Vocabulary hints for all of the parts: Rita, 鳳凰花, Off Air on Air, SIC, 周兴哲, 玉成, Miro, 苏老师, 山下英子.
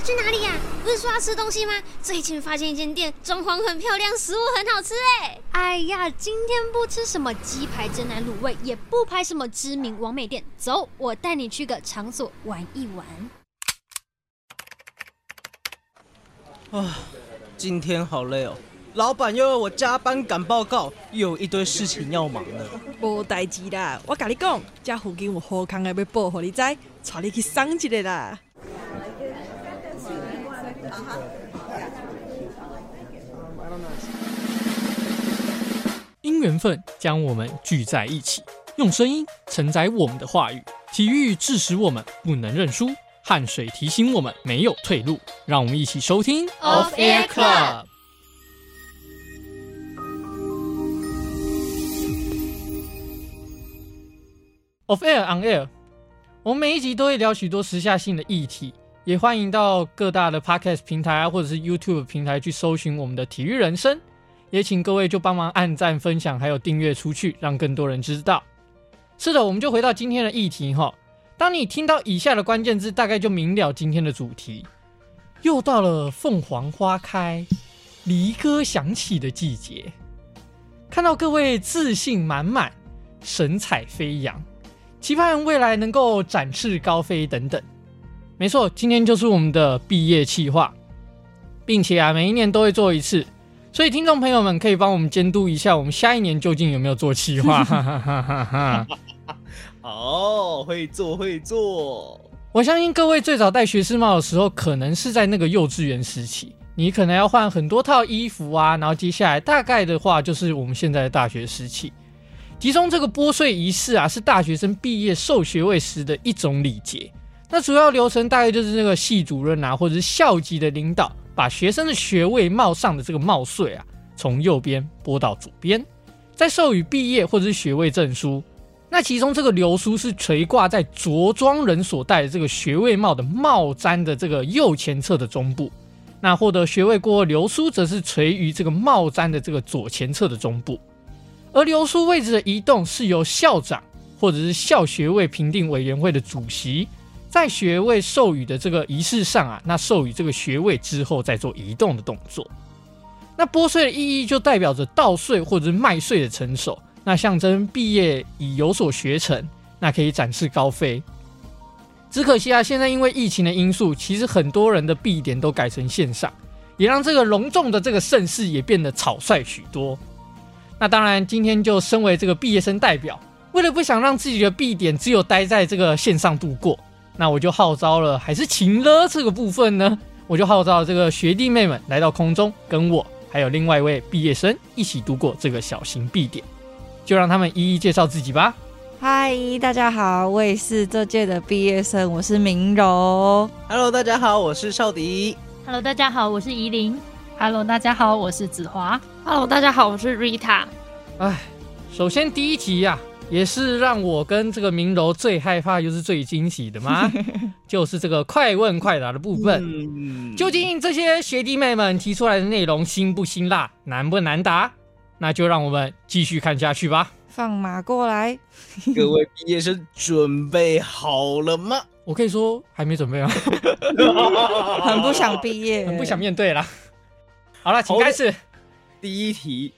要去哪里呀？不是说要吃东西吗？最近发现一间店，装潢很漂亮，食物很好吃哎。哎呀，今天不吃什么鸡排、蒸奶、卤味，也不排什么知名网美店，走，我带你去个场所玩一玩。啊，今天好累哦。老板又要我加班赶报告，又有一堆事情要忙了。无代志啦，我跟你讲，这附近有好康的要报给你知，带你去赏一下啦。因缘分将我们聚在一起，用声音承载我们的话语。体育致使我们不能认输，汗水提醒我们没有退路。让我们一起收听 Off Air Club。Off Air on Air， 我们每一集都会聊许多时下性的议题，也欢迎到各大的 Podcast 平台啊，或者是 YouTube 平台去搜寻我们的体育人生，也请各位就帮忙按赞、分享还有订阅出去，让更多人知道。是的，我们就回到今天的议题齁。当你听到以下的关键字，大概就明了今天的主题。又到了凤凰花开、离歌响起的季节，看到各位自信满满、神采飞扬，期盼未来能够展翅高飞等等。没错，今天就是我们的毕业企划，并且啊，每一年都会做一次，所以听众朋友们可以帮我们监督一下，我们下一年究竟有没有做企划？哦，会做会做。我相信各位最早戴学士帽的时候，可能是在那个幼稚园时期，你可能要换很多套衣服啊，然后接下来大概的话就是我们现在的大学时期。其中这个拨穗仪式啊，是大学生毕业授学位时的一种礼节。那主要流程大概就是那个系主任啊，或者是校级的领导，把学生的学位帽上的这个帽穗啊，从右边拨到左边，再授予毕业或者是学位证书。那其中这个流苏是垂挂在着装人所戴的这个学位帽的帽簪的这个右前侧的中部。那获得学位过后，流苏则是垂于这个帽簪的这个左前侧的中部。而流苏位置的移动是由校长或者是校学位评定委员会的主席在学位授予的这个仪式上啊，那授予这个学位之后再做移动的动作。那拨穗的意义就代表着稻穗或者是麦穗的成熟，那象征毕业已有所学成，那可以展翅高飞。只可惜啊，现在因为疫情的因素，其实很多人的毕典都改成线上，也让这个隆重的这个盛事也变得草率许多。那当然，今天就身为这个毕业生代表，为了不想让自己的毕典只有待在这个线上度过，那我就号召了，还是情勒这个部分呢，我就号召了这个学弟妹们来到空中，跟我还有另外一位毕业生一起度过这个小型毕典，就让他们一一介绍自己吧。嗨，大家好，我也是这届的毕业生，我是明柔。Hello， 大家好，我是少迪。Hello， 大家好，我是怡琳。Hello， 大家好，我是子华。Hello， 大家好，我是 Rita。哎，首先第一题啊，也是让我跟这个明柔最害怕又是最惊喜的嘛，就是这个快问快答的部分。究竟这些学弟妹们提出来的内容辛不辛辣，难不难答？那就让我们继续看下去吧。放马过来，各位毕业生准备好了吗？我可以说还没准备啊，很不想毕业，很不想面对啦。好了，请开始。第一题，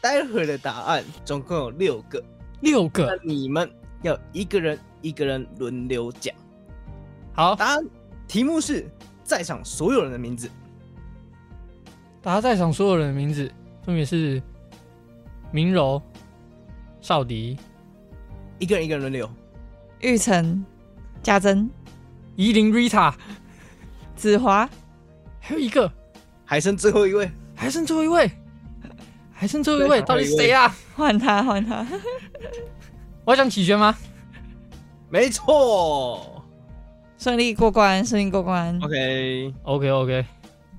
待会的答案总共有6个，6个，那你们要一个人一个人轮流讲。好，答案题目是在场所有人的名字。答在场所有人的名字，分别是明柔、少迪，一个人一个人轮流，玉成、家珍、怡琳、Rita、子华，还有一个。还剩最后一位，到底谁啊？换他。我想起决吗？没错，顺利过关。OK。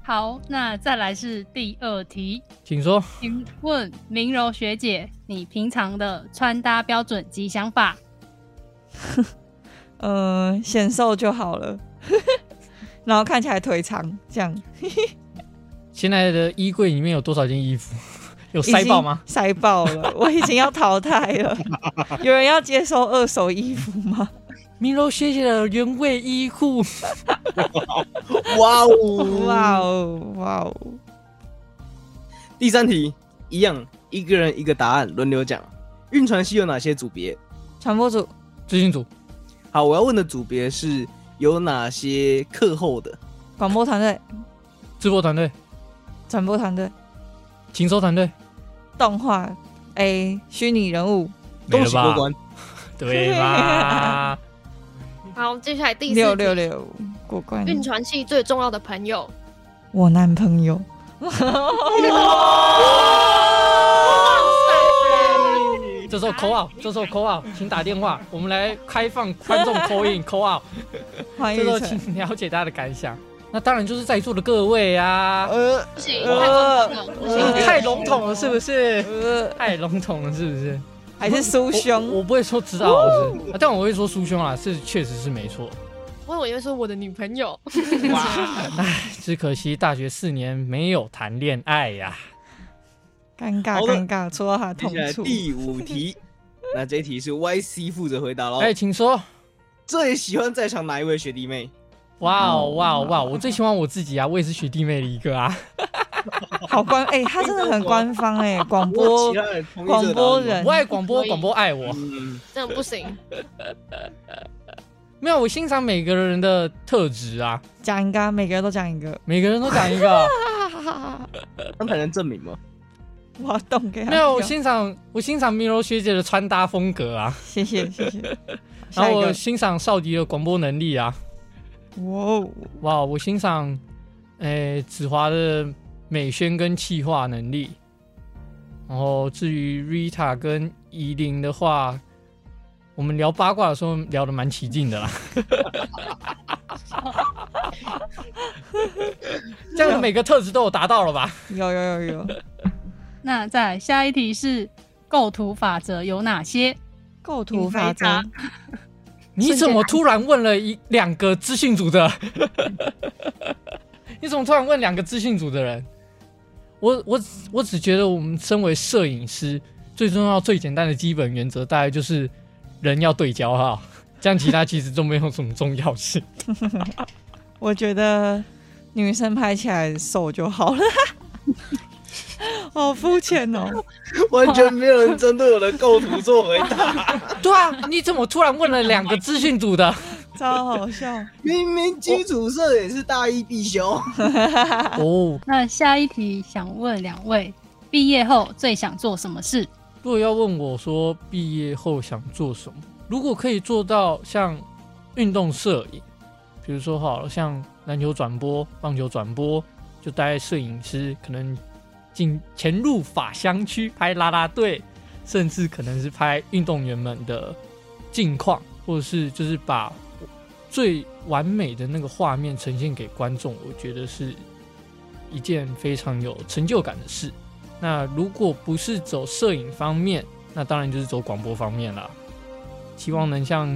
好，那再来是第2题，请说。请问明柔学姐，你平常的穿搭标准及想法？显瘦就好了，然后看起来腿长这样。现在的衣柜里面有多少件衣服？有塞爆吗？塞爆了，我已经要淘汰了。有人要接收二手衣服吗？ Miro 谢谢了原味衣裤。哇哦哇哦哇哦！第三题一样，一个人一个答案，轮流讲。晕船系有哪些组别？传播组、执行组。好，我要问的组别是有哪些课后的？广播团队、直播团队、传播团队、情搜团队、动画 A 虚拟人物。恭喜过关。对吧？好，接下来第四题666过关。运船系最重要的朋友，我男朋友。哇！这时候call out，这时候call out，请打电话，我们来开放观众call in call out。这时候请了解大家的感想。那当然就是在座的各位啊。不行，太笼统了，是不是？太笼统了，是不是？还是酥胸，我不会说知道老师，但我会说酥胸啦，是确实是没错。我以为说我的女朋友，唉，只可惜大学4年没有谈恋爱呀，尴尬尴尬，戳他痛处。第5题，那这一题是 YC 负责回答喽。哎，请说，最喜欢在场哪一位学弟妹？哇哇哇，我最喜欢我自己啊，我也是学弟妹的一个啊。好官哎、欸，他真的很官方哎、欸，广播人不爱广播，广播爱我，这样不行。没有，我欣赏每个人的特质啊。讲一个，每个人都讲一个，每个人都讲一个，那才能证明吗？我懂给他。没有，我欣赏 Miro 学姐的穿搭风格啊，谢谢谢谢。然后我欣赏少迪的广播能力啊。哇，我欣赏子华的美宣跟企划能力，然后至于 Rita 跟怡琳的话，我们聊八卦的时候聊得蛮起劲的啦。这样每个特质都有达到了吧？有。那再来下一题是构图法则有哪些？构图法则。你怎么突然问了两个资讯组的？你怎么突然问两个资讯组的人？我只觉得我们身为摄影师，最重要、最简单的基本原则，大概就是人要对焦哈，这样其他其实都没有什么重要性。我觉得女生拍起来瘦就好了。好肤浅哦！完全没有人针对我的构图做回答。对啊，你怎么突然问了两个资讯组的？超好笑！明明基础摄影是大一必修。哦。那下一题想问两位，毕业后最想做什么事？如果要问我说毕业后想做什么，如果可以做到像运动摄影，比如说好了，像篮球转播、棒球转播，就待摄影师可能。潜入法香区拍啦啦队，甚至可能是拍运动员们的近况，或者是就是把最完美的那个画面呈现给观众，我觉得是一件非常有成就感的事。那如果不是走摄影方面，那当然就是走广播方面啦。希望能像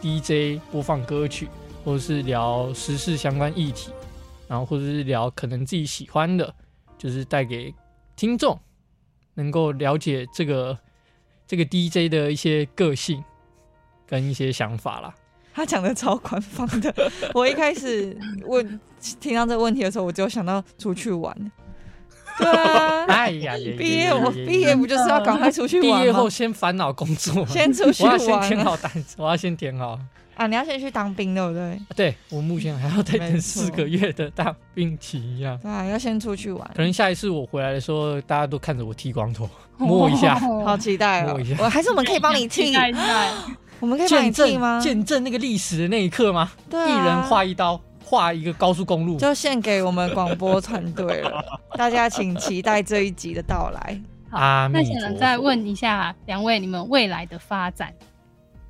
DJ 播放歌曲，或者是聊时事相关议题，然后或者是聊可能自己喜欢的。就是带给听众能够了解这个 DJ 的一些个性跟一些想法啦。他讲的超官方的，我一开始听到这个问题的时候，我就想到出去玩。对啊，哎呀，毕业不就是要赶快出去玩吗？毕业后先烦恼工作，先出去玩。我要先填好。啊，你要先去当兵，对不对？对，我目前还要再等4个月的当兵期呀。对啊，要先出去玩。可能下一次我回来的时候，大家都看着我剃光头，摸一下，好期待哦！我还是我们可以帮你剃，我们可以帮你剃吗？见证那个历史的那一刻吗？对啊，一人划一刀。画一个高速公路，就献给我们广播团队了。大家请期待这一集的到来。啊，那想再问一下两位，你们未来的发展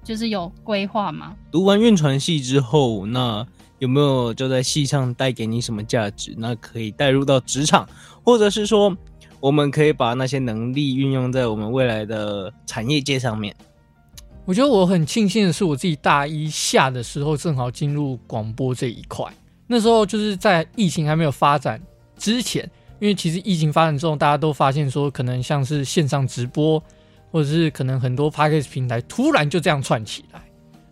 就是有规划吗？读完运传系之后，那有没有就在系上带给你什么价值？那可以带入到职场，或者是说，我们可以把那些能力运用在我们未来的产业界上面。我觉得我很庆幸的是，我自己大一下的时候正好进入广播这一块。那时候就是在疫情还没有发展之前，因为其实疫情发展之后，大家都发现说，可能像是线上直播，或者是可能很多 podcast 平台突然就这样串起来。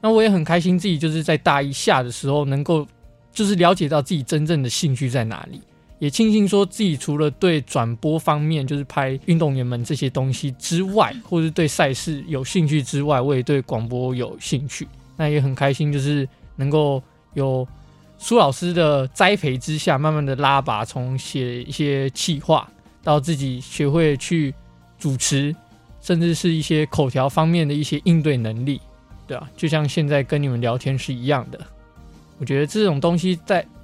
那我也很开心自己就是在大一下的时候能够就是了解到自己真正的兴趣在哪里，也庆幸说自己除了对转播方面就是拍运动员们这些东西之外，或是对赛事有兴趣之外，我也对广播有兴趣。那也很开心就是能够有苏老师的栽培之下，慢慢的拉拔，从写一些企划到自己学会去主持，甚至是一些口条方面的一些应对能力，对啊，就像现在跟你们聊天是一样的。我觉得这种东西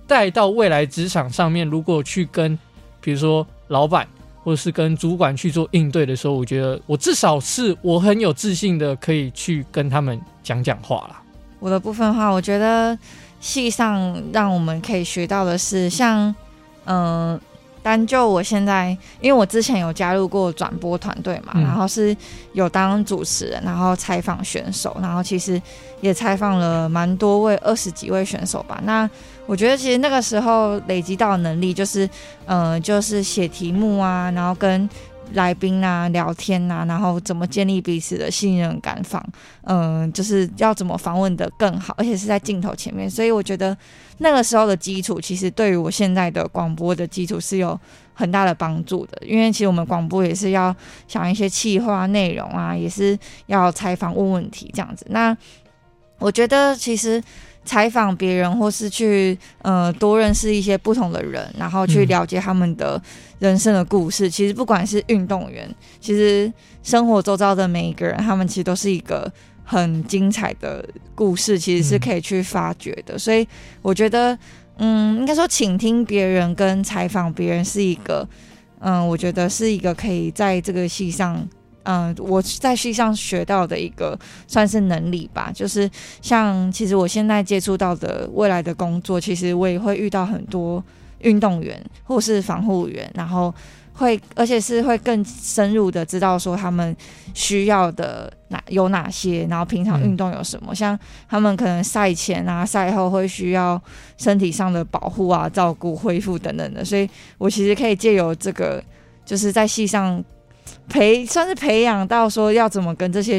带到未来职场上面，如果去跟比如说老板或者是跟主管去做应对的时候，我觉得我至少是我很有自信的可以去跟他们讲话啦。我的部分的话，我觉得系上让我们可以学到的是像单就我现在，因为我之前有加入过转播团队嘛，然后是有当主持人，然后采访选手，然后其实也采访了蛮多位，20几位选手吧。那我觉得其实那个时候累积到的能力就是，就是写题目啊，然后跟来宾啊聊天啊，然后怎么建立彼此的信任感，就是要怎么访问的更好，而且是在镜头前面。所以我觉得那个时候的基础，其实对于我现在的广播的基础是有很大的帮助的。因为其实我们广播也是要想一些企划内容啊，也是要采访问问题这样子。那我觉得其实采访别人或是去多认识一些不同的人，然后去了解他们的人生的故事，其实不管是运动员，其实生活周遭的每一个人，他们其实都是一个很精彩的故事，其实是可以去发掘的。所以我觉得应该说倾听别人跟采访别人是一个我觉得是一个可以在这个系上我在系上学到的一个算是能力吧。就是像其实我现在接触到的未来的工作，其实我也会遇到很多运动员或是防护员，然后而且是会更深入的知道说他们需要的有哪些，然后平常运动有什么，像他们可能赛前啊赛后会需要身体上的保护啊照顾恢复等等的。所以我其实可以借由这个就是在系上算是培养到说要怎么跟这些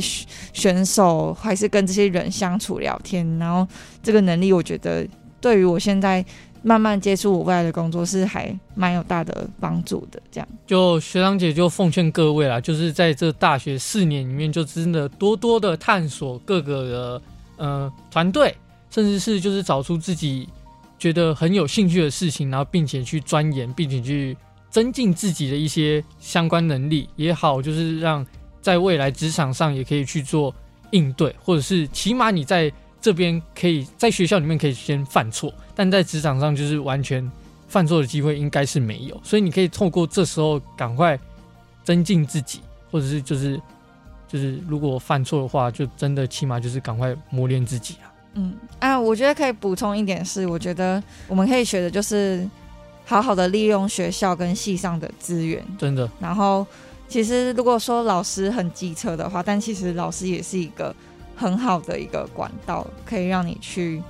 选手还是跟这些人相处聊天，然后这个能力我觉得对于我现在慢慢接触我未来的工作是还蛮有大的帮助的。这样就学长姐就奉劝各位啦，就是在这大学4年里面，就真的多多的探索各个团队，甚至是就是找出自己觉得很有兴趣的事情，然后并且去钻研，并且去增进自己的一些相关能力也好，就是让在未来职场上也可以去做应对，或者是起码你在这边可以在学校里面可以先犯错，但在职场上就是完全犯错的机会应该是没有，所以你可以透过这时候赶快增进自己，或者是就是如果犯错的话，就真的起码就是赶快磨练自己啊。我觉得可以补充一点是，我觉得我们可以学的就是好好的利用学校跟系上的资源，真的。然后其实如果说老师很机车的话，但其实老师也是一个很好的一个管道，可以让你去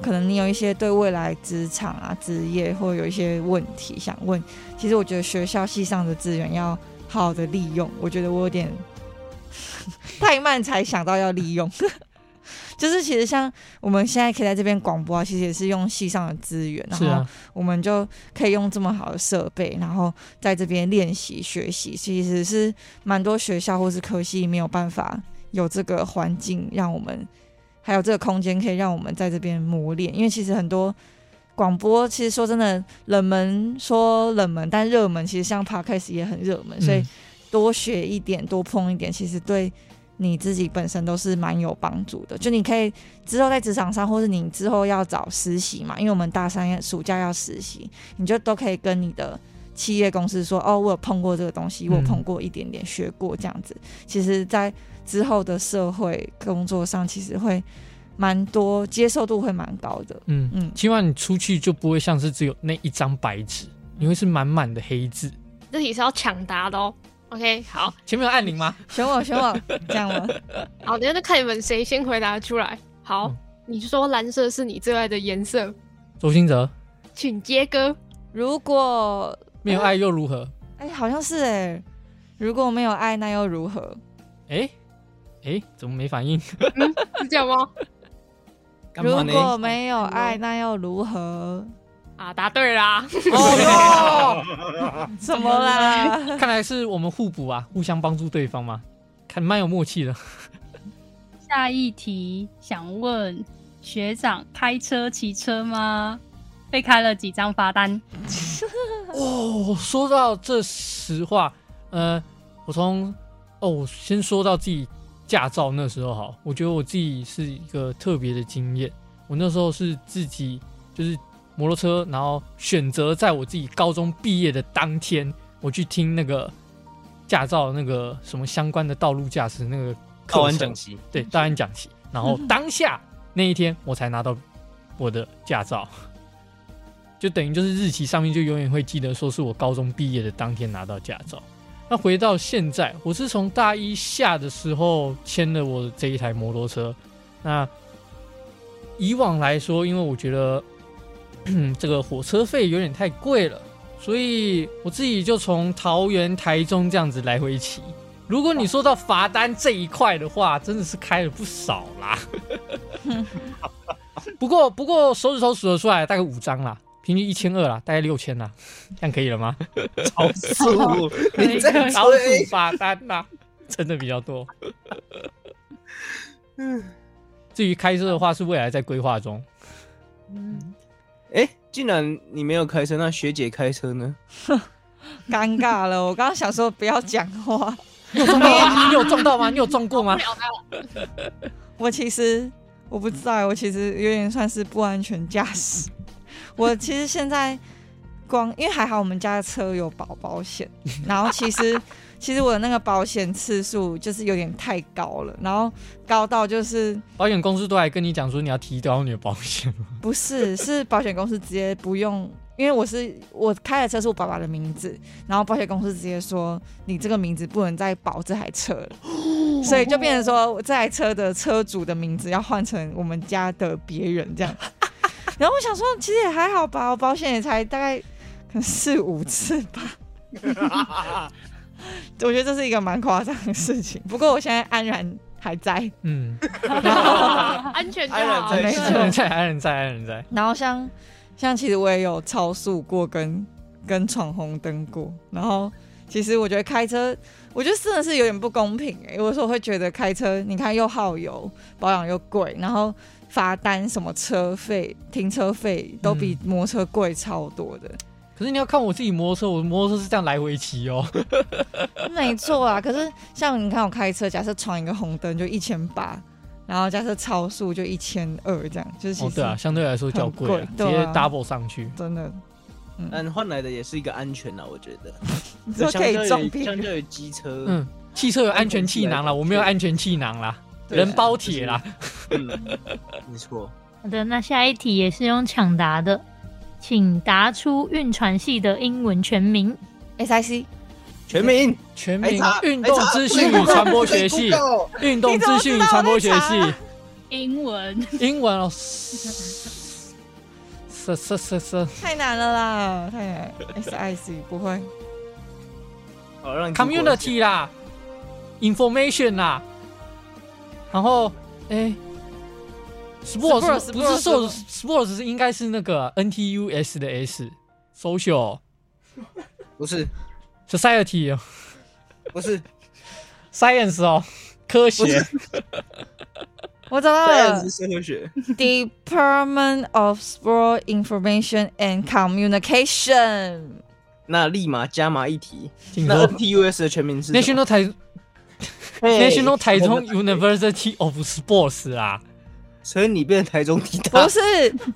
可能你有一些对未来职场啊职业或有一些问题想问，其实我觉得学校系上的资源要好好的利用。我觉得我有点太慢才想到要利用就是其实像我们现在可以在这边广播啊，其实也是用系上的资源，然后我们就可以用这么好的设备，然后在这边练习学习，其实是蛮多学校或是科系没有办法有这个环境让我们，还有这个空间可以让我们在这边磨练。因为其实很多广播其实说真的冷门，但热门其实像 Podcast 也很热门，所以多学一点多碰一点，其实对你自己本身都是蛮有帮助的。就你可以之后在职场上，或是你之后要找实习嘛，因为我们大三暑假要实习，你就都可以跟你的企业公司说，哦，我有碰过这个东西，我有碰过一点点，学过这样子。其实在之后的社会工作上，其实会蛮多，接受度会蛮高的。起码你出去就不会像是只有那一张白纸，你会是满满的黑字。这题是要抢答的哦。OK， 好，前面有按铃吗？选我，这样吗？好，等一下就看你们谁先回答出来。好，你说蓝色是你最爱的颜色。周兴哲，请接歌。如果没有爱又如何？好像是如果没有爱那又如何？哎，怎么没反应？是这样吗？如果没有爱，那又如何？啊，答对啦！哦哟，怎么啦？看来是我们互补啊，互相帮助对方嘛，看蛮有默契的。下一题，想问学长，开车骑车吗？被开了几张罚单？哦，说到这实话，我先说到自己驾照那时候好，我觉得我自己是一个特别的经验。我那时候是自己就是。摩托车，然后选择在我自己高中毕业的当天，我去听那个驾照那个什么相关的道路驾驶那个道安讲习，对，道安讲习。然后当下那一天，我才拿到我的驾照，就等于就是日期上面就永远会记得说是我高中毕业的当天拿到驾照。那回到现在，我是从大一下的时候签了我这一台摩托车。那以往来说，因为我觉得。这个火车费有点太贵了，所以我自己就从桃园、台中这样子来回骑。如果你说到罚单这一块的话，真的是开了不少啦。不过手指头得出来，大概5张啦，平均1200啦，大概6000啦，这样可以了吗？超速，你这个超速罚单啦，真的比较多。至于开车的话，是未来在规划中。哎，竟然你没有开车，那学姐开车呢？尴尬了，我刚刚想说不要讲话。你有撞到吗？你有撞过吗？我不知道，我其实有点算是不安全驾驶。我其实现在因为还好我们家的车有保险，然后其实我的那个保险次数就是有点太高了，然后高到就是保险公司都来跟你讲说你要提高你的保险吗？不是，是保险公司直接不用，因为我开的车是我爸爸的名字，然后保险公司直接说你这个名字不能再保这台车了，所以就变成说这台车的车主的名字要换成我们家的别人这样。然后我想说其实也还好吧，我保险也才大概可能4-5次吧。我觉得这是一个蛮夸张的事情，不过我现在安然还在，安全就好，安然在。然后像其实我也有超速过跟闯红灯过，然后其实我觉得开车，我觉得真的是有点不公平欸，有时候会觉得开车，你看又耗油，保养又贵，然后罚单什么车费、停车费都比摩托车贵超多的。可是你要看我自己摩托车，我摩托车是这样来回骑哦。没错啊，可是像你看我开车，假设闯一个红灯就1800，然后假设超速就1200，这样就是哦对啊，相对来说较贵，啊，直接 double 上去，真的。但换来的也是一个安全啦，我觉得。你就可以撞别人。相对于机车，汽车有安全气囊啦，我没有安全气囊啦，人包铁啦。没错。好的，那下一题也是用抢答的。请答出运传系的英文全名。SIC 全名运动资讯与传播学系，运动资讯与传播学系，英文哦，太难了啦，太难了 ，SIC 不会，好让 community 啦 ，information 啦，然后Sports 不是 Sports 应该是那个 NTUS 的 S Social 不是 Society 哦，不是 Science 哦，科学。我找到了 Department of Sport Information and Communication。 那立马加码一题，那 NTUS 的全名是 National 台中 University of Sports 啦，所以你变成台中体大？不是，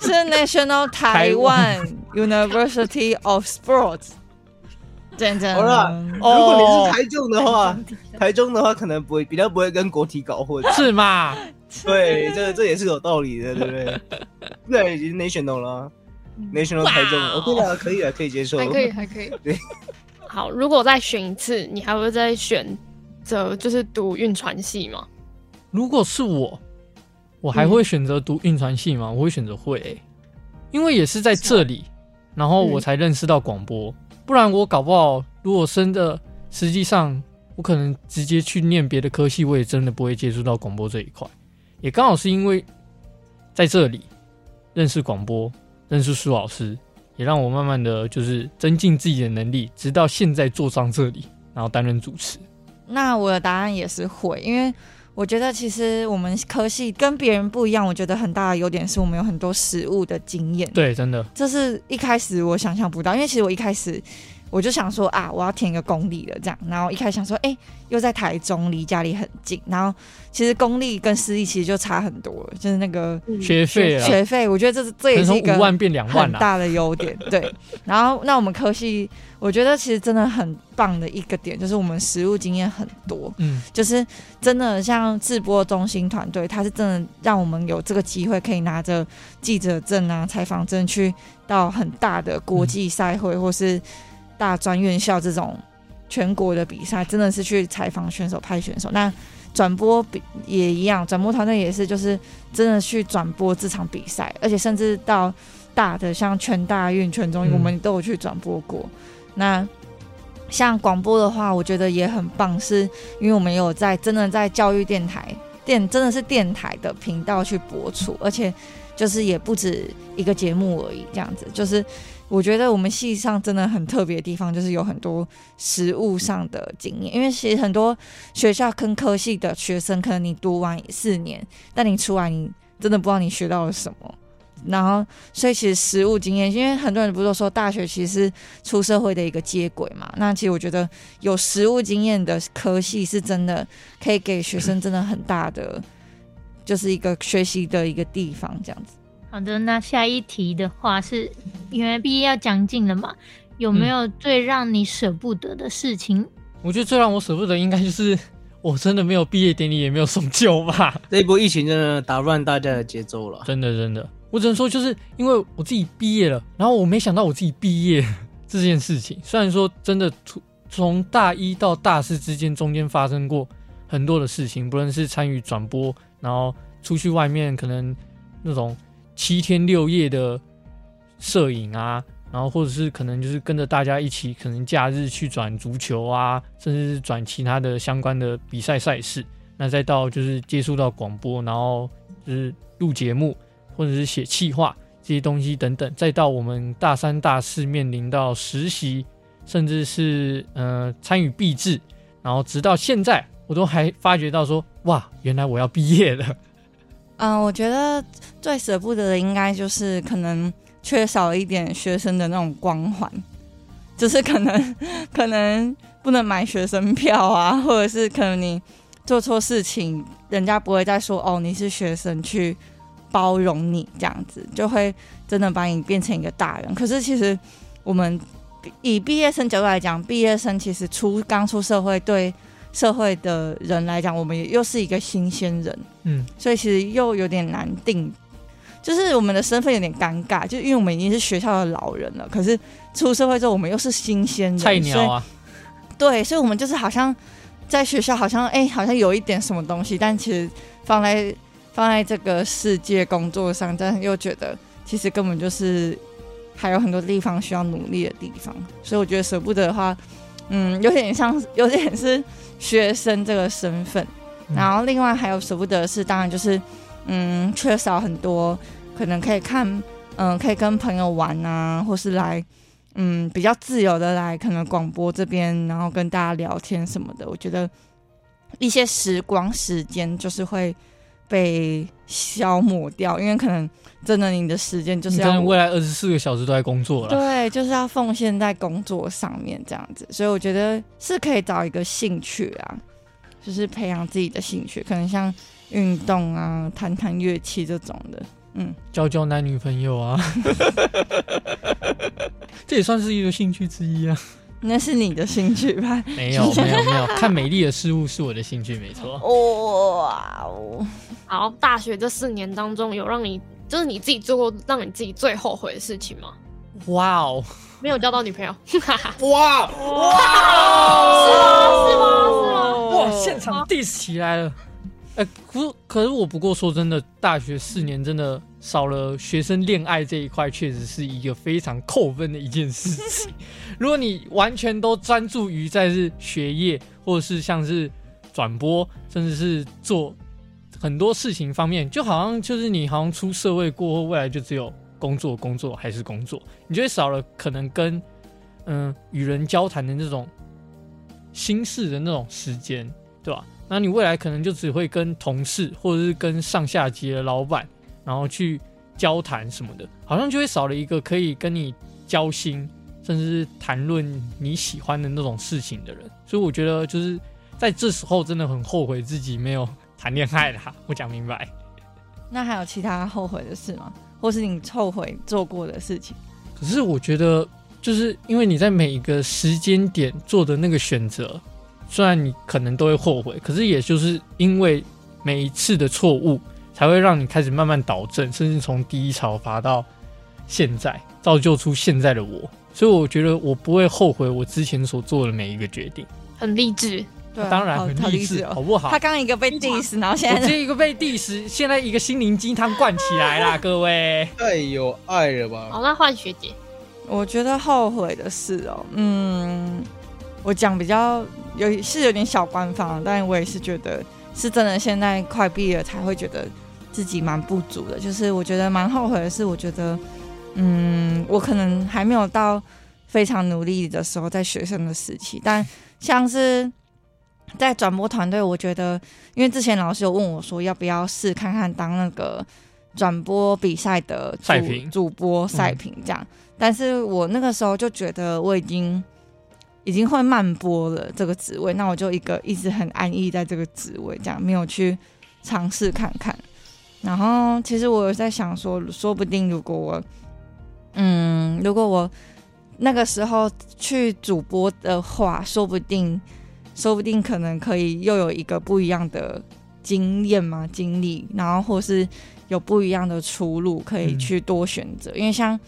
是 National Taiwan University of Sports。 真的好啦，如果你是台中的话可能比较不会跟国体搞混，是吗？对，这也是有道理的，对不对？对，已经 National 了， National 台中 OK 啦，可以接受，还可以。对，好，如果再选一次，你还会再选择就是读运传系吗？如果是我还会选择读运传系吗？我会选择会欸，因为也是在这里，然后我才认识到广播。不然我搞不好，如果真的实际上我可能直接去念别的科系，我也真的不会接触到广播这一块。也刚好是因为在这里认识广播，认识苏老师，也让我慢慢的就是增进自己的能力，直到现在坐上这里，然后担任主持。那我的答案也是会，因为我觉得其实我们科系跟别人不一样，我觉得很大的优点是我们有很多实务的经验。对，真的，这是一开始我想象不到，因为其实我一开始我就想说啊，我要填一个公立的这样，然后一开始想说，又在台中，离家里很近，然后其实公立跟私立其实就差很多了，就是那个学费啊，学费，我觉得这也是一个很大的优点，对。然后那我们科系，我觉得其实真的很棒的一个点，就是我们实务经验很多，就是真的像制播中心团队，他是真的让我们有这个机会可以拿着记者证啊、采访证去到很大的国际赛会或是大专院校这种全国的比赛，真的是去采访选手、拍选手。那转播也一样，转播团队也是，就是真的去转播这场比赛，而且甚至到大的像全大运、全中运，我们都有去转播过。那像广播的话，我觉得也很棒，是因为我们有真的在教育电台真的是电台的频道去播出，而且就是也不止一个节目而已，这样子就是。我觉得我们系上真的很特别的地方，就是有很多实务上的经验，因为其实很多学校跟科系的学生，可能你读完4年，但你出来你真的不知道你学到了什么。然后，所以其实实务经验，因为很多人不是说大学其实是出社会的一个接轨嘛，那其实我觉得有实务经验的科系是真的可以给学生真的很大的，就是一个学习的一个地方，这样子。好的，那下一题的话是，因为毕业要将近了嘛，有没有最让你舍不得的事情？我觉得最让我舍不得应该就是我真的没有毕业典礼，也没有送旧吧。这一波疫情真的打乱大家的节奏了，真的。我只能说，就是因为我自己毕业了，然后我没想到我自己毕业这件事情。虽然说真的从大1到大4之间，中间发生过很多的事情，不论是参与转播，然后出去外面可能那种7天6夜的摄影啊，然后或者是可能就是跟着大家一起，可能假日去转足球啊，甚至是转其他的相关的比赛赛事，那再到就是接触到广播，然后就是录节目或者是写企划这些东西等等，再到我们大3大4面临到实习，甚至是参与毕制，然后直到现在我都还发觉到说，哇，原来我要毕业了。我觉得最舍不得的应该就是可能缺少一点学生的那种光环，就是可能不能买学生票啊，或者是可能你做错事情，人家不会再说哦你是学生去包容你，这样子就会真的把你变成一个大人。可是其实我们以毕业生角度来讲，毕业生其实刚出社会，对社会的人来讲，我们又是一个新鲜人，所以其实又有点难定，就是我们的身份有点尴尬，就因为我们已经是学校的老人了，可是出社会之后我们又是新鲜人，菜鸟啊，对，所以我们就是好像在学校好像有一点什么东西，但其实放在这个世界工作上，但又觉得其实根本就是还有很多地方需要努力的地方，所以我觉得舍不得的话，有点是学生这个身份，然后另外还有舍不得是，当然就是缺少很多可能可以看，可以跟朋友玩啊，或是来比较自由的来可能广播这边，然后跟大家聊天什么的。我觉得一些时间就是会被消磨掉，因为可能真的你的时间就是要，你真的未来24个小时都在工作了，对，就是要奉献在工作上面这样子，所以我觉得是可以找一个兴趣啊，就是培养自己的兴趣，可能像运动啊、弹弹乐器这种的，交男女朋友啊，这也算是一个兴趣之一啊。那是你的兴趣吧？没有，看美丽的事物是我的兴趣，没错。哇哦！好，大学这4年当中，有让你就是你自己做过让你自己最后悔的事情吗？哇哦！没有交到女朋友。哇！哇！是吗？哇！现场 diss 起来了。可是我不过说真的，大学4年真的少了学生恋爱这一块，确实是一个非常扣分的一件事情。如果你完全都专注于在是学业，或者是像是转播，甚至是做很多事情方面，就好像就是你好像出社会过后，未来就只有工作，工作还是工作，你就会少了可能跟与人交谈的那种心事的那种时间，对吧？那你未来可能就只会跟同事或者是跟上下级的老板然后去交谈什么的，好像就会少了一个可以跟你交心甚至是谈论你喜欢的那种事情的人。所以我觉得就是在这时候真的很后悔自己没有谈恋爱啦，我讲明白。那还有其他后悔的事吗？或是你后悔做过的事情？可是我觉得就是因为你在每一个时间点做的那个选择，虽然你可能都会后悔，可是也就是因为每一次的错误才会让你开始慢慢导正，甚至从低潮爬到现在，造就出现在的我。所以我觉得我不会后悔我之前所做的每一个决定。很励志。对、啊，当然很励志，好不好？他刚一个被 diss， 然后现在我这一个被 diss， 现在一个心灵鸡汤灌起来啦，各位太有爱了吧。好，那换学姐。我觉得后悔的事哦，我讲比较有点小官方，但我也是觉得是真的现在快毕业了才会觉得自己蛮不足的。就是我觉得蛮后悔的是，我觉得我可能还没有到非常努力的时候，在学生的时期。但像是在转播团队，我觉得因为之前老师有问我说要不要试看看当那个转播比赛的主播赛评这样，但是我那个时候就觉得我已经会慢播了这个职位，那我就一直很安逸在这个职位这样，没有去尝试看看。然后其实我有在想说不定如果我那个时候去主播的话，说不定可能可以又有一个不一样的经验嘛，经历，然后或是有不一样的出路可以去多选择。因为像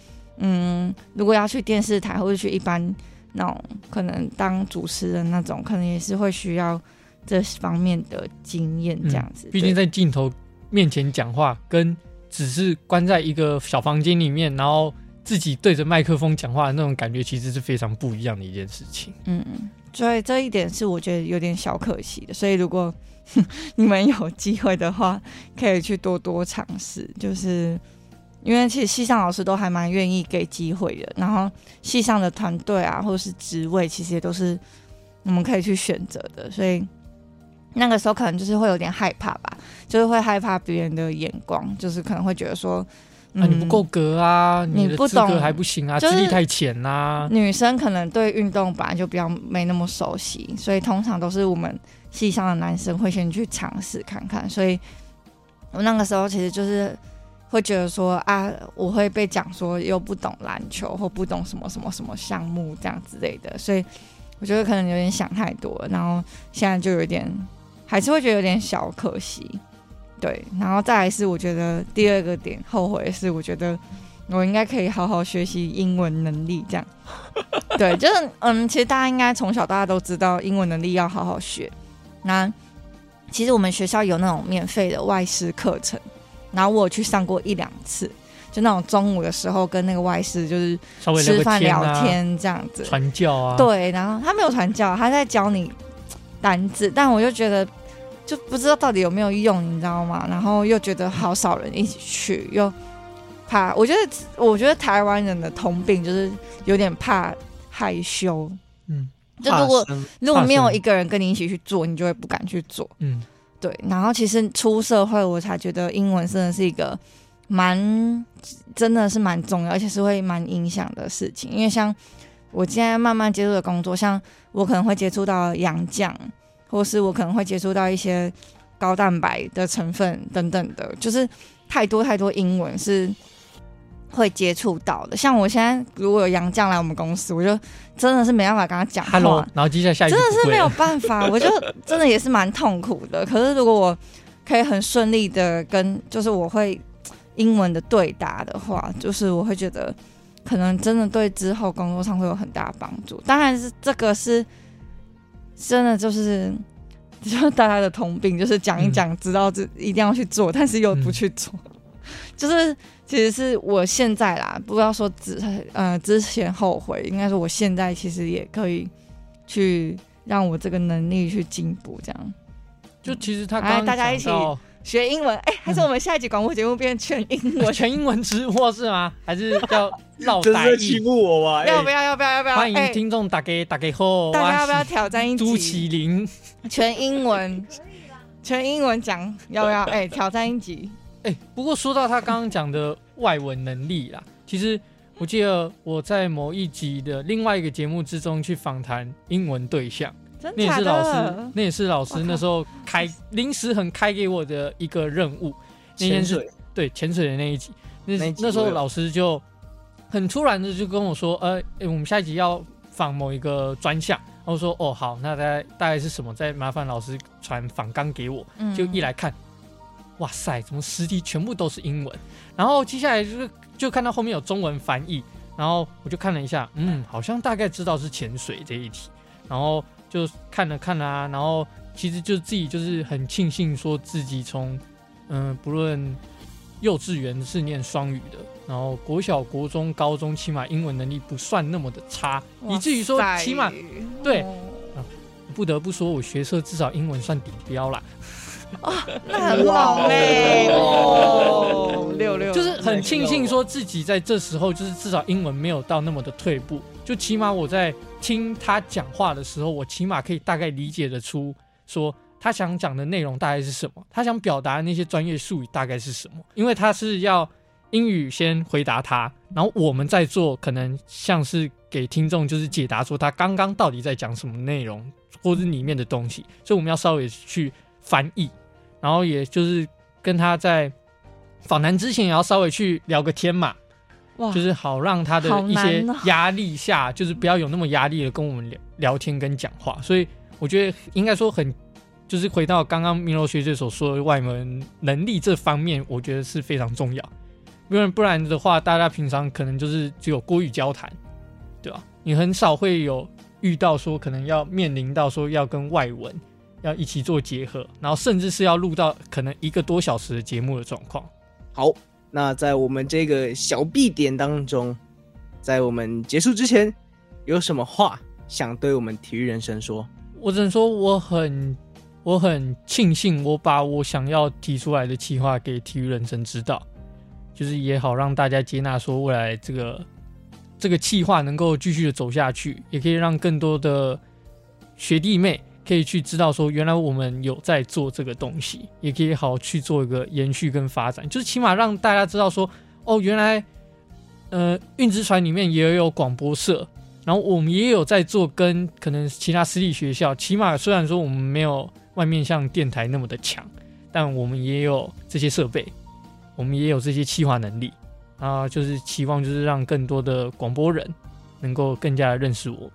如果要去电视台或者去一般那种可能当主持人那种，可能也是会需要这方面的经验这样子。毕竟在镜头面前讲话跟只是关在一个小房间里面然后自己对着麦克风讲话的那种感觉其实是非常不一样的一件事情。所以这一点是我觉得有点小可惜的。所以如果你们有机会的话可以去多多尝试，就是因为其实系上老师都还蛮愿意给机会的，然后系上的团队啊或是职位其实也都是我们可以去选择的。所以那个时候可能就是会有点害怕吧，就是会害怕别人的眼光，就是可能会觉得说你不够格啊，你的资格还不行啊，资历太浅啊。女生可能对运动本来就比较没那么熟悉，所以通常都是我们系上的男生会先去尝试看看。所以我那个时候其实就是会觉得说啊，我会被讲说又不懂篮球或不懂什么什么什么项目这样之类的，所以我觉得可能有点想太多了，然后现在就有点还是会觉得有点小可惜。对，然后再来是我觉得第二个点后悔是，我觉得我应该可以好好学习英文能力这样。对，就是其实大家应该从小到大都知道英文能力要好好学。那其实我们学校有那种免费的外师课程，然后我去上过1-2次，就那种中午的时候跟那个外师就是吃饭聊天这样子，传教啊。对，然后他没有传教，他在教你单字，但我就觉得就不知道到底有没有用，你知道吗？然后又觉得好少人一起去，又怕。我觉得台湾人的通病就是有点怕害羞。就如果没有一个人跟你一起去做，你就会不敢去做。对。然后其实出社会，我才觉得英文真的是一个真的是蛮重要，而且是会蛮影响的事情。因为像我现在慢慢接触的工作，像我可能会接触到洋酱，或是我可能会接触到一些高蛋白的成分等等的，就是太多太多英文是会接触到的。像我现在如果有洋将来我们公司，我就真的是没办法跟他讲话。Hello， 然后接下来真的是没有办法，我就真的也是蛮痛苦的。可是如果我可以很顺利的跟，就是我会英文的对答的话，就是我会觉得可能真的对之后工作上会有很大的帮助。当然是这个是真的就是就是大家的通病，就是讲一讲知道一定要去做，但是又不去做，就是其实是我现在啦，不要说之前后悔，应该说我现在其实也可以去让我这个能力去进步，这样就其实他刚刚大家一起学英文，还是我们下一集广播节目变全英文？全英文吃货是吗？还是叫绕台译？欺负我吧！要不要？欢迎听众打给后，大家要不要挑战一集？朱麒麟全英文，全英文讲要不要？挑战一集。不过说到他刚刚讲的外文能力啦，其实我记得我在某一集的另外一个节目之中去访谈英文对象。那也是老师那时候临时很开给我的一个任务，那天是潜水的那一集，那时候老师就很突然的就跟我说，我们下一集要访某一个专项，然后说好，那大概是什么，再麻烦老师传访纲给我，就一来看，哇塞，怎么10题全部都是英文，然后接下来就看到后面有中文翻译，然后我就看了一下，好像大概知道是潜水这一题，然后就看了啊，然后其实就自己就是很庆幸说自己从不论幼稚园是念双语的，然后国小国中高中起码英文能力不算那么的差，以至于说起码对不得不说我学测至少英文算底标啦，那很好嘞，66就是很庆幸说自己在这时候就是至少英文没有到那么的退步，就起码我在听他讲话的时候，我起码可以大概理解得出说他想讲的内容大概是什么，他想表达的那些专业术语大概是什么，因为他是要英语先回答他，然后我们在做可能像是给听众就是解答说他刚刚到底在讲什么内容或是里面的东西，所以我们要稍微去翻译，然后也就是跟他在访谈之前也要稍微去聊个天嘛，就是好让他的一些压力下，就是不要有那么压力的跟我们 聊天跟讲话，所以我觉得应该说很就是回到刚刚Miro学姐所说的外文能力这方面，我觉得是非常重要，不然的话大家平常可能就是只有国语交谈，对吧？你很少会有遇到说可能要面临到说要跟外文要一起做结合，然后甚至是要录到可能1个多小时的节目的状况。好，那在我们这个小必点当中，在我们结束之前有什么话想对我们体育人生说？我只能说我很庆幸我把我想要提出来的企划给体育人生知道，就是也好让大家接纳说未来这个企划能够继续的走下去，也可以让更多的学弟妹可以去知道说原来我们有在做这个东西，也可以好去做一个延续跟发展，就是起码让大家知道说原来运之船里面也有广播社，然后我们也有在做跟可能其他私立学校，起码虽然说我们没有外面像电台那么的强，但我们也有这些设备，我们也有这些企划能力啊，就是期望就是让更多的广播人能够更加认识我们。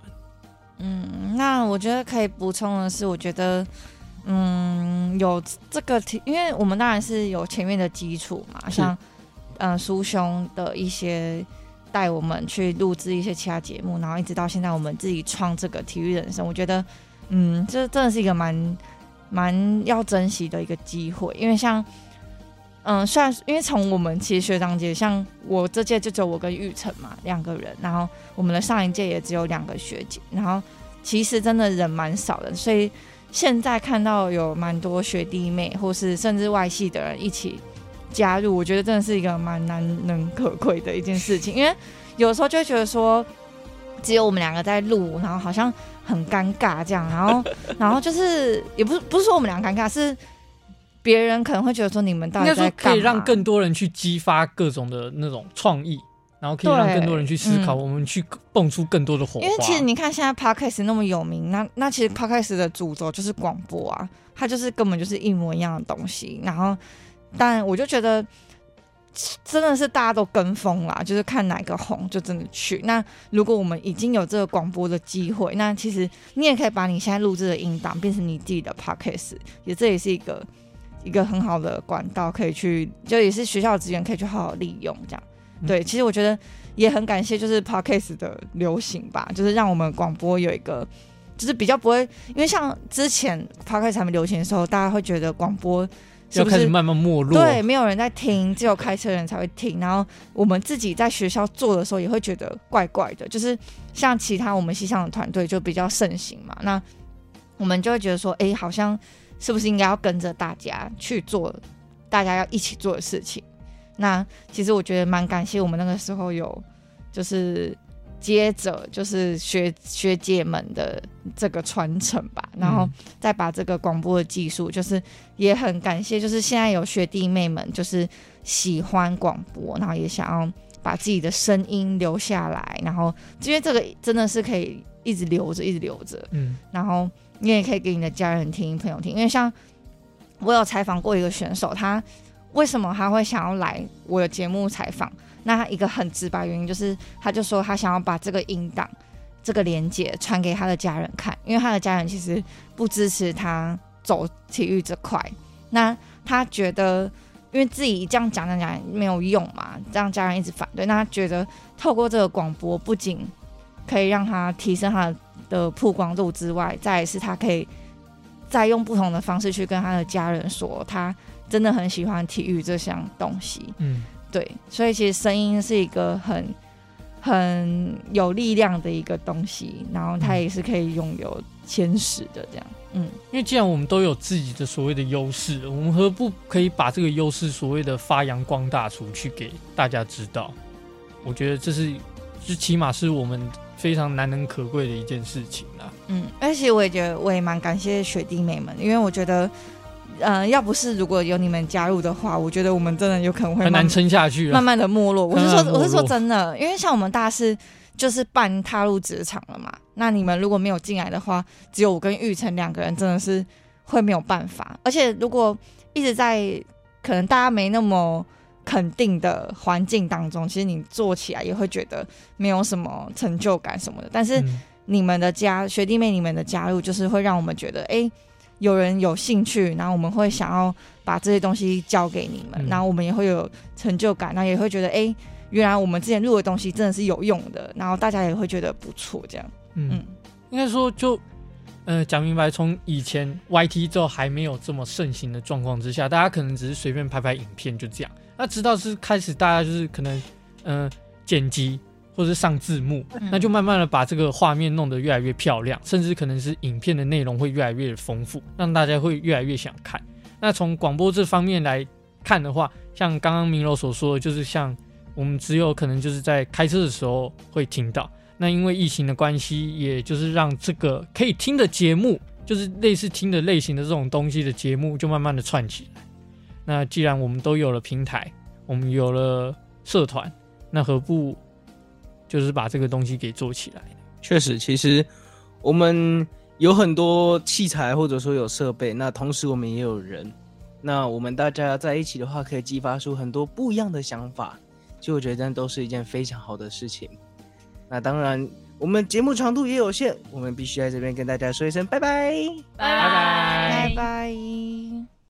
那我觉得可以补充的是，我觉得有这个，因为我们当然是有前面的基础嘛，像苏兄的一些带我们去录制一些其他节目，然后一直到现在我们自己创这个体育人生，我觉得这真的是一个蛮要珍惜的一个机会，因为像虽然因为从我们其实学长姐，像我这届就只有我跟玉成嘛2个人，然后我们的上一届也只有2个学姐，然后其实真的人蛮少的，所以现在看到有蛮多学弟妹或是甚至外系的人一起加入，我觉得真的是一个蛮难能可贵的一件事情，因为有时候就会觉得说只有我们2个在录，然后好像很尴尬这样，然后就是也不是说我们2个尴尬，是别人可能会觉得说你们到底在干嘛，应该说可以让更多人去激发各种的那种创意，然后可以让更多人去思考，我们去蹦出更多的火花。因为其实你看现在 Podcast 那么有名，那其实 Podcast 的主轴就是广播啊，它就是根本就是一模一样的东西，然后但我就觉得真的是大家都跟风啦，就是看哪个红就真的去，那如果我们已经有这个广播的机会，那其实你也可以把你现在录制的音档变成你自己的 Podcast， 这也是一个很好的管道，可以去就也是学校的资源可以去好好利用这样。对，其实我觉得也很感谢就是 Podcast 的流行吧，就是让我们广播有一个就是比较不会，因为像之前 Podcast 还没流行的时候，大家会觉得广播是不是要开始慢慢没落，对，没有人在听，只有开车人才会听。然后我们自己在学校做的时候也会觉得怪怪的，就是像其他我们西上的团队就比较盛行嘛，那我们就会觉得说，哎，好像是不是应该要跟着大家去做大家要一起做的事情。那其实我觉得蛮感谢我们那个时候有就是接着就是学姐们的这个传承吧，然后再把这个广播的技术，就是也很感谢就是现在有学弟妹们就是喜欢广播，然后也想要把自己的声音留下来，然后因为这个真的是可以一直留着一直留着，然后你也可以给你的家人听朋友听。因为像我有采访过一个选手，他为什么他会想要来我的节目采访，那他一个很直白原因就是他就说他想要把这个音档这个连结传给他的家人看，因为他的家人其实不支持他走体育这块，那他觉得因为自己这样讲没有用嘛，这样家人一直反对，那他觉得透过这个广播不仅可以让他提升他的曝光度之外，再来是他可以再用不同的方式去跟他的家人说他真的很喜欢体育这项东西，对，所以其实声音是一个很有力量的一个东西，然后它也是可以拥有前十的这样，因为既然我们都有自己的所谓的优势，我们何不可以把这个优势所谓的发扬光大出去给大家知道？我觉得这是就起码是我们非常难能可贵的一件事情啦。而且我也觉得我也蛮感谢学弟妹们，因为我觉得。要不是如果有你们加入的话，我觉得我们真的有可能会很难撑下去，慢慢的没落。我是说真的，因为像我们大四就是半踏入职场了嘛，那你们如果没有进来的话，只有我跟玉成两个人真的是会没有办法。而且如果一直在可能大家没那么肯定的环境当中，其实你做起来也会觉得没有什么成就感什么的。但是你们的学弟妹你们的加入，就是会让我们觉得哎。有人有兴趣，然后我们会想要把这些东西交给你们，然后我们也会有成就感，然后也会觉得哎，原来我们之前录的东西真的是有用的，然后大家也会觉得不错这样。应该说就讲明白，从以前 YT 之后还没有这么盛行的状况之下，大家可能只是随便拍拍影片就这样，那直到是开始大家就是可能剪辑或是上字幕，那就慢慢的把这个画面弄得越来越漂亮，甚至可能是影片的内容会越来越丰富，让大家会越来越想看。那从广播这方面来看的话，像刚刚Miro所说的，就是像我们只有可能就是在开车的时候会听到，那因为疫情的关系，也就是让这个可以听的节目，就是类似听的类型的这种东西的节目就慢慢的串起来。那既然我们都有了平台，我们有了社团，那何不就是把这个东西给做起来。确实，其实我们有很多器材或者说有设备，那同时我们也有人，那我们大家在一起的话，可以激发出很多不一样的想法，其实我觉得这都是一件非常好的事情。那当然我们节目长度也有限，我们必须在这边跟大家说一声拜拜拜拜拜拜。